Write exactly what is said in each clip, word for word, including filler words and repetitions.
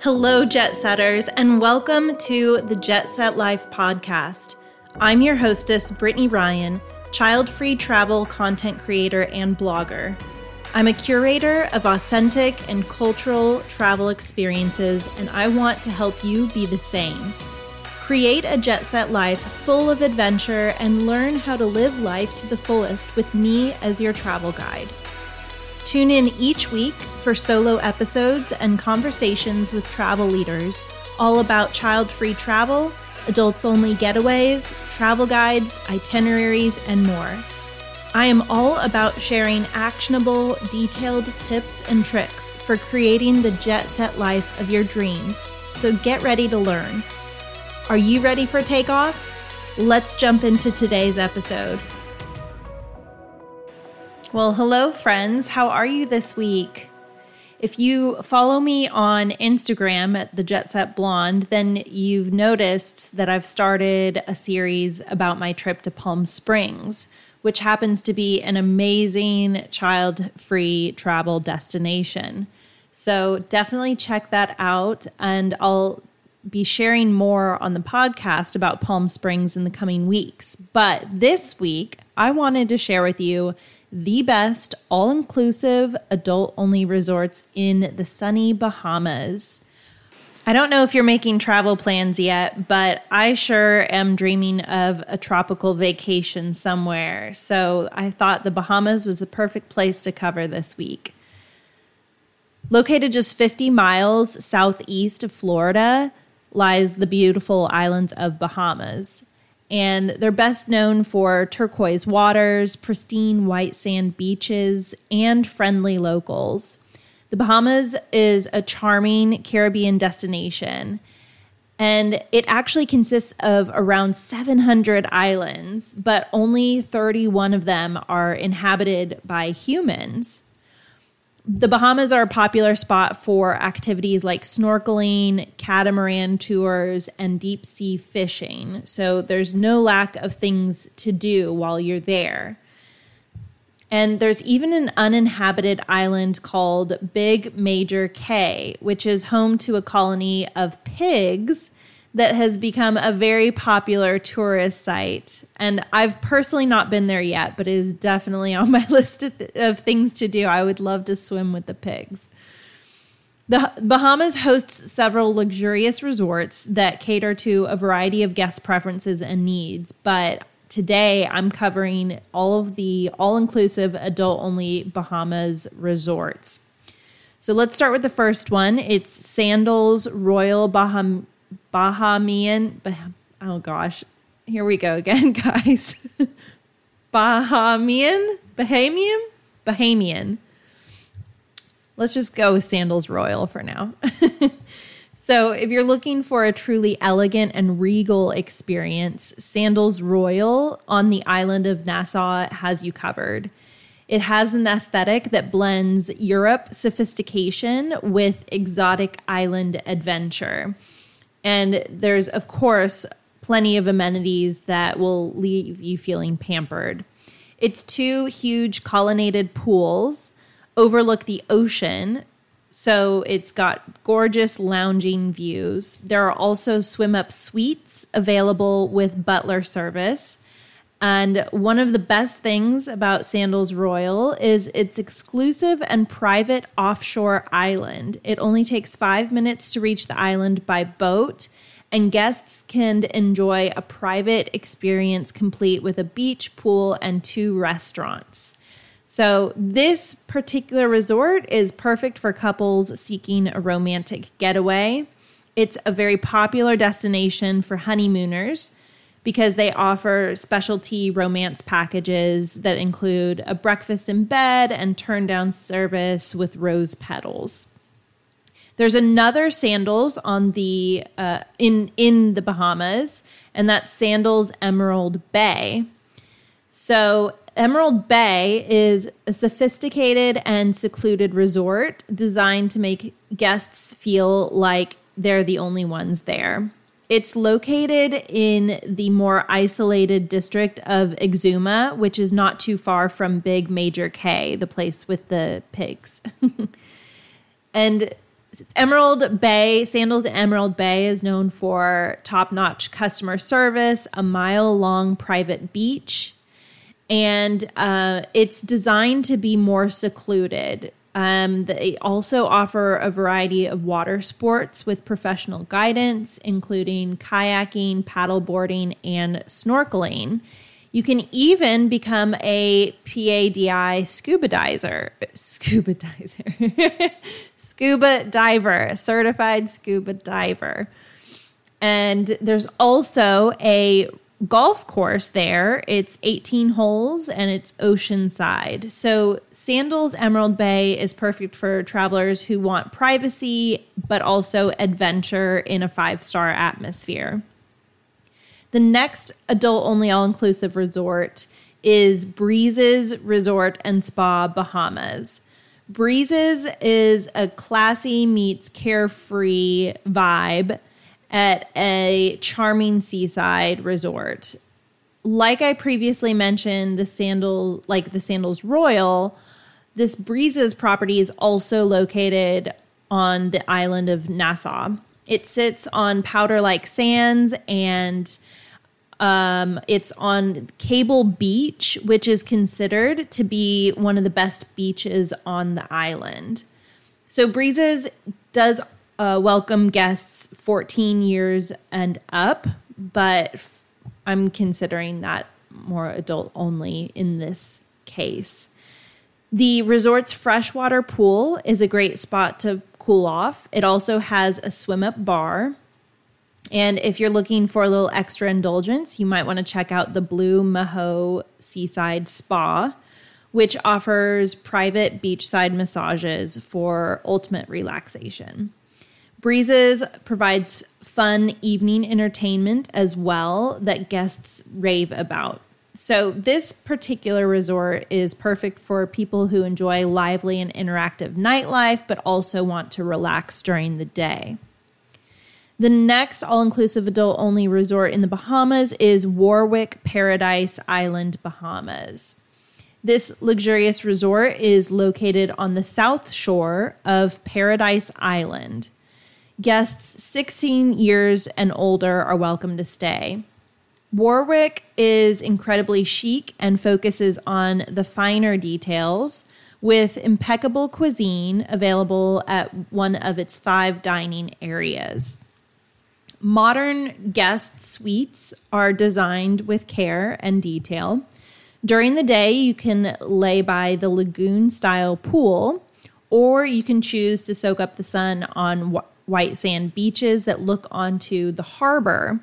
Hello, Jet Setters, and welcome to the Jet Set Life podcast. I'm your hostess, Brittany Ryan, child-free travel content creator and blogger. I'm a curator of authentic and cultural travel experiences, and I want to help you be the same. Create a Jet Set Life full of adventure and learn how to live life to the fullest with me as your travel guide. Tune in each week for solo episodes and conversations with travel leaders, all about child-free travel, adults-only getaways, travel guides, itineraries, and more. I am all about sharing actionable, detailed tips and tricks for creating the Jet Set Life of your dreams, so get ready to learn. Are you ready for takeoff? Let's jump into today's episode. Well, hello friends, how are you this week? If you follow me on Instagram at the Jetset Blonde, then you've noticed that I've started a series about my trip to Palm Springs, which happens to be an amazing child-free travel destination. So definitely check that out, and I'll be sharing more on the podcast about Palm Springs in the coming weeks. But this week, I wanted to share with you the best all-inclusive adult-only resorts in the sunny Bahamas. I don't know if you're making travel plans yet, but I sure am dreaming of a tropical vacation somewhere. So I thought the Bahamas was the perfect place to cover this week. Located just fifty miles southeast of Florida lies the beautiful islands of Bahamas. And they're best known for turquoise waters, pristine white sand beaches, and friendly locals. The Bahamas is a charming Caribbean destination, and it actually consists of around seven hundred islands, but only thirty-one of them are inhabited by humans. The Bahamas are a popular spot for activities like snorkeling, catamaran tours, and deep sea fishing. So there's no lack of things to do while you're there. And there's even an uninhabited island called Big Major Cay, which is home to a colony of pigs that has become a very popular tourist site. And I've personally not been there yet, but it is definitely on my list of, th- of things to do. I would love to swim with the pigs. The Bahamas hosts several luxurious resorts that cater to a variety of guest preferences and needs. But today I'm covering all of the all-inclusive adult-only Bahamas resorts. So let's start with the first one. It's Sandals Royal Bahamas. Bahamian, bah- oh gosh, here we go again, guys. Bahamian, Bahamian, Bahamian. Let's just go with Sandals Royal for now. So if you're looking for a truly elegant and regal experience, Sandals Royal on the island of Nassau has you covered. It has an aesthetic that blends Europe sophistication with exotic island adventure. And there's, of course, plenty of amenities that will leave you feeling pampered. Its two huge colonnaded pools overlook the ocean, so it's got gorgeous lounging views. There are also swim-up suites available with butler service. And one of the best things about Sandals Royal is its exclusive and private offshore island. It only takes five minutes to reach the island by boat, and guests can enjoy a private experience complete with a beach, pool, and two restaurants. So this particular resort is perfect for couples seeking a romantic getaway. It's a very popular destination for honeymooners, because they offer specialty romance packages that include a breakfast in bed and turn-down service with rose petals. There's another Sandals on the uh, in in the Bahamas, and that's Sandals Emerald Bay. So Emerald Bay is a sophisticated and secluded resort designed to make guests feel like they're the only ones there. It's located in the more isolated district of Exuma, which is not too far from Big Major Cay, the place with the pigs. And Emerald Bay, Sandals Emerald Bay is known for top-notch customer service, a mile-long private beach, and uh, it's designed to be more secluded. Um, they also offer a variety of water sports with professional guidance, including kayaking, paddleboarding, and snorkeling. You can even become a P A D I scuba diver, scuba diver, scuba diver, certified scuba diver. And there's also a golf course there. It's eighteen holes and it's oceanside. So Sandals Emerald Bay is perfect for travelers who want privacy, but also adventure in a five-star atmosphere. The next adult-only all-inclusive resort is Breezes Resort and Spa Bahamas. Breezes is a classy meets carefree vibe at a charming seaside resort. Like I previously mentioned, the Sandals, like the Sandals Royal, this Breezes property is also located on the island of Nassau. It sits on powder-like sands, and um, it's on Cable Beach, which is considered to be one of the best beaches on the island. So Breezes does uh, welcome guests fourteen years and up, but f- I'm considering that more adult only in this case. The resort's freshwater pool is a great spot to cool off. It also has a swim-up bar. And if you're looking for a little extra indulgence, you might want to check out the Blue Maho Seaside Spa, which offers private beachside massages for ultimate relaxation. Breezes provides fun evening entertainment as well that guests rave about. So this particular resort is perfect for people who enjoy lively and interactive nightlife, but also want to relax during the day. The next all-inclusive adult-only resort in the Bahamas is Warwick Paradise Island, Bahamas. This luxurious resort is located on the south shore of Paradise Island. Guests sixteen years and older are welcome to stay. Warwick is incredibly chic and focuses on the finer details with impeccable cuisine available at one of its five dining areas. Modern guest suites are designed with care and detail. During the day, you can lay by the lagoon-style pool, or you can choose to soak up the sun on wh- white sand beaches that look onto the harbor.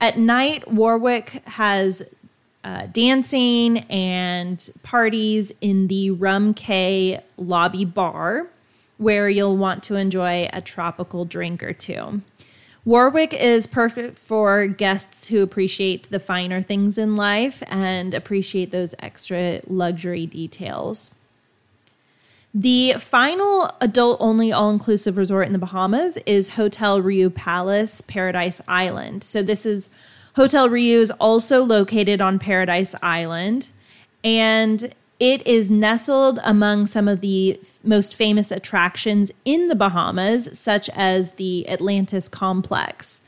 At night, Warwick has uh, dancing and parties in the Rum Cay lobby bar, where you'll want to enjoy a tropical drink or two. Warwick is perfect for guests who appreciate the finer things in life and appreciate those extra luxury details. The final adult-only all-inclusive resort in the Bahamas is Hotel Riu Palace, Paradise Island. So this is, Hotel Riu is also located on Paradise Island, and it is nestled among some of the f- most famous attractions in the Bahamas, such as the Atlantis Complex.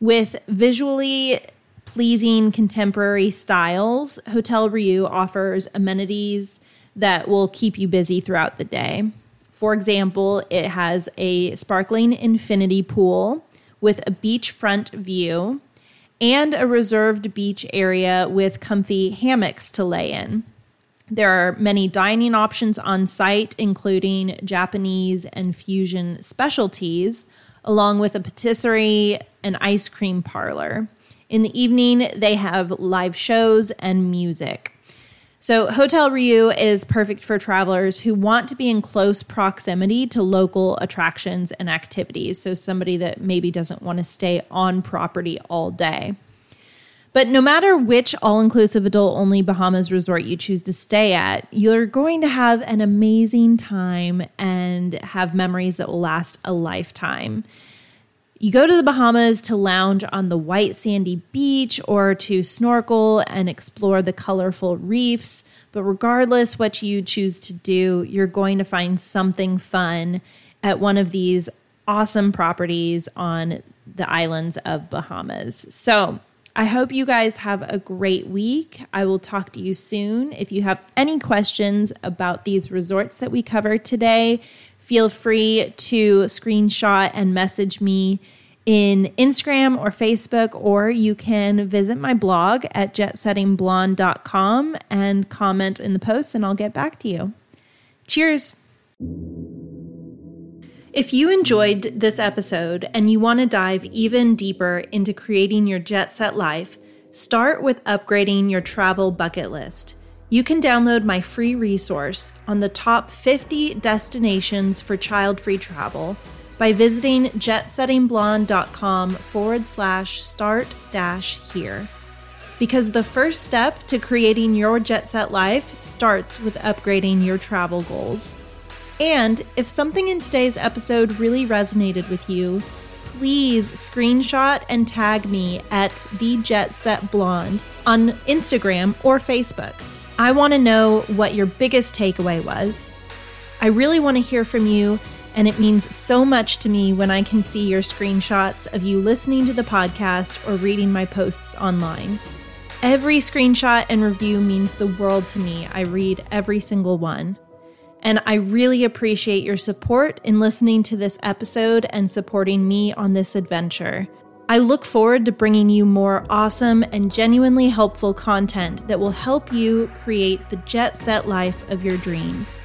With visually pleasing contemporary styles, Hotel Riu offers amenities that will keep you busy throughout the day. For example, it has a sparkling infinity pool with a beachfront view and a reserved beach area with comfy hammocks to lay in. There are many dining options on site, including Japanese and fusion specialties, along with a patisserie and ice cream parlor. In the evening, they have live shows and music. So Hotel Riu is perfect for travelers who want to be in close proximity to local attractions and activities. So somebody that maybe doesn't want to stay on property all day. But no matter which all-inclusive adult-only Bahamas resort you choose to stay at, you're going to have an amazing time and have memories that will last a lifetime. You go to the Bahamas to lounge on the white sandy beach or to snorkel and explore the colorful reefs, but regardless what you choose to do, you're going to find something fun at one of these awesome properties on the islands of Bahamas. So I hope you guys have a great week. I will talk to you soon. If you have any questions about these resorts that we covered today, feel free to screenshot and message me in Instagram or Facebook, or you can visit my blog at jet setting blonde dot com and comment in the post, and I'll get back to you. Cheers. If you enjoyed this episode and you want to dive even deeper into creating your jet set life, start with upgrading your travel bucket list. You can download my free resource on the top fifty destinations for child-free travel by visiting jetsettingblonde.com forward slash start dash here. Because the first step to creating your jet set life starts with upgrading your travel goals. And if something in today's episode really resonated with you, please screenshot and tag me at The Jet Set Blonde on Instagram or Facebook. I want to know what your biggest takeaway was. I really want to hear from you, and it means so much to me when I can see your screenshots of you listening to the podcast or reading my posts online. Every screenshot and review means the world to me. I read every single one. And I really appreciate your support in listening to this episode and supporting me on this adventure. I look forward to bringing you more awesome and genuinely helpful content that will help you create the jet set life of your dreams.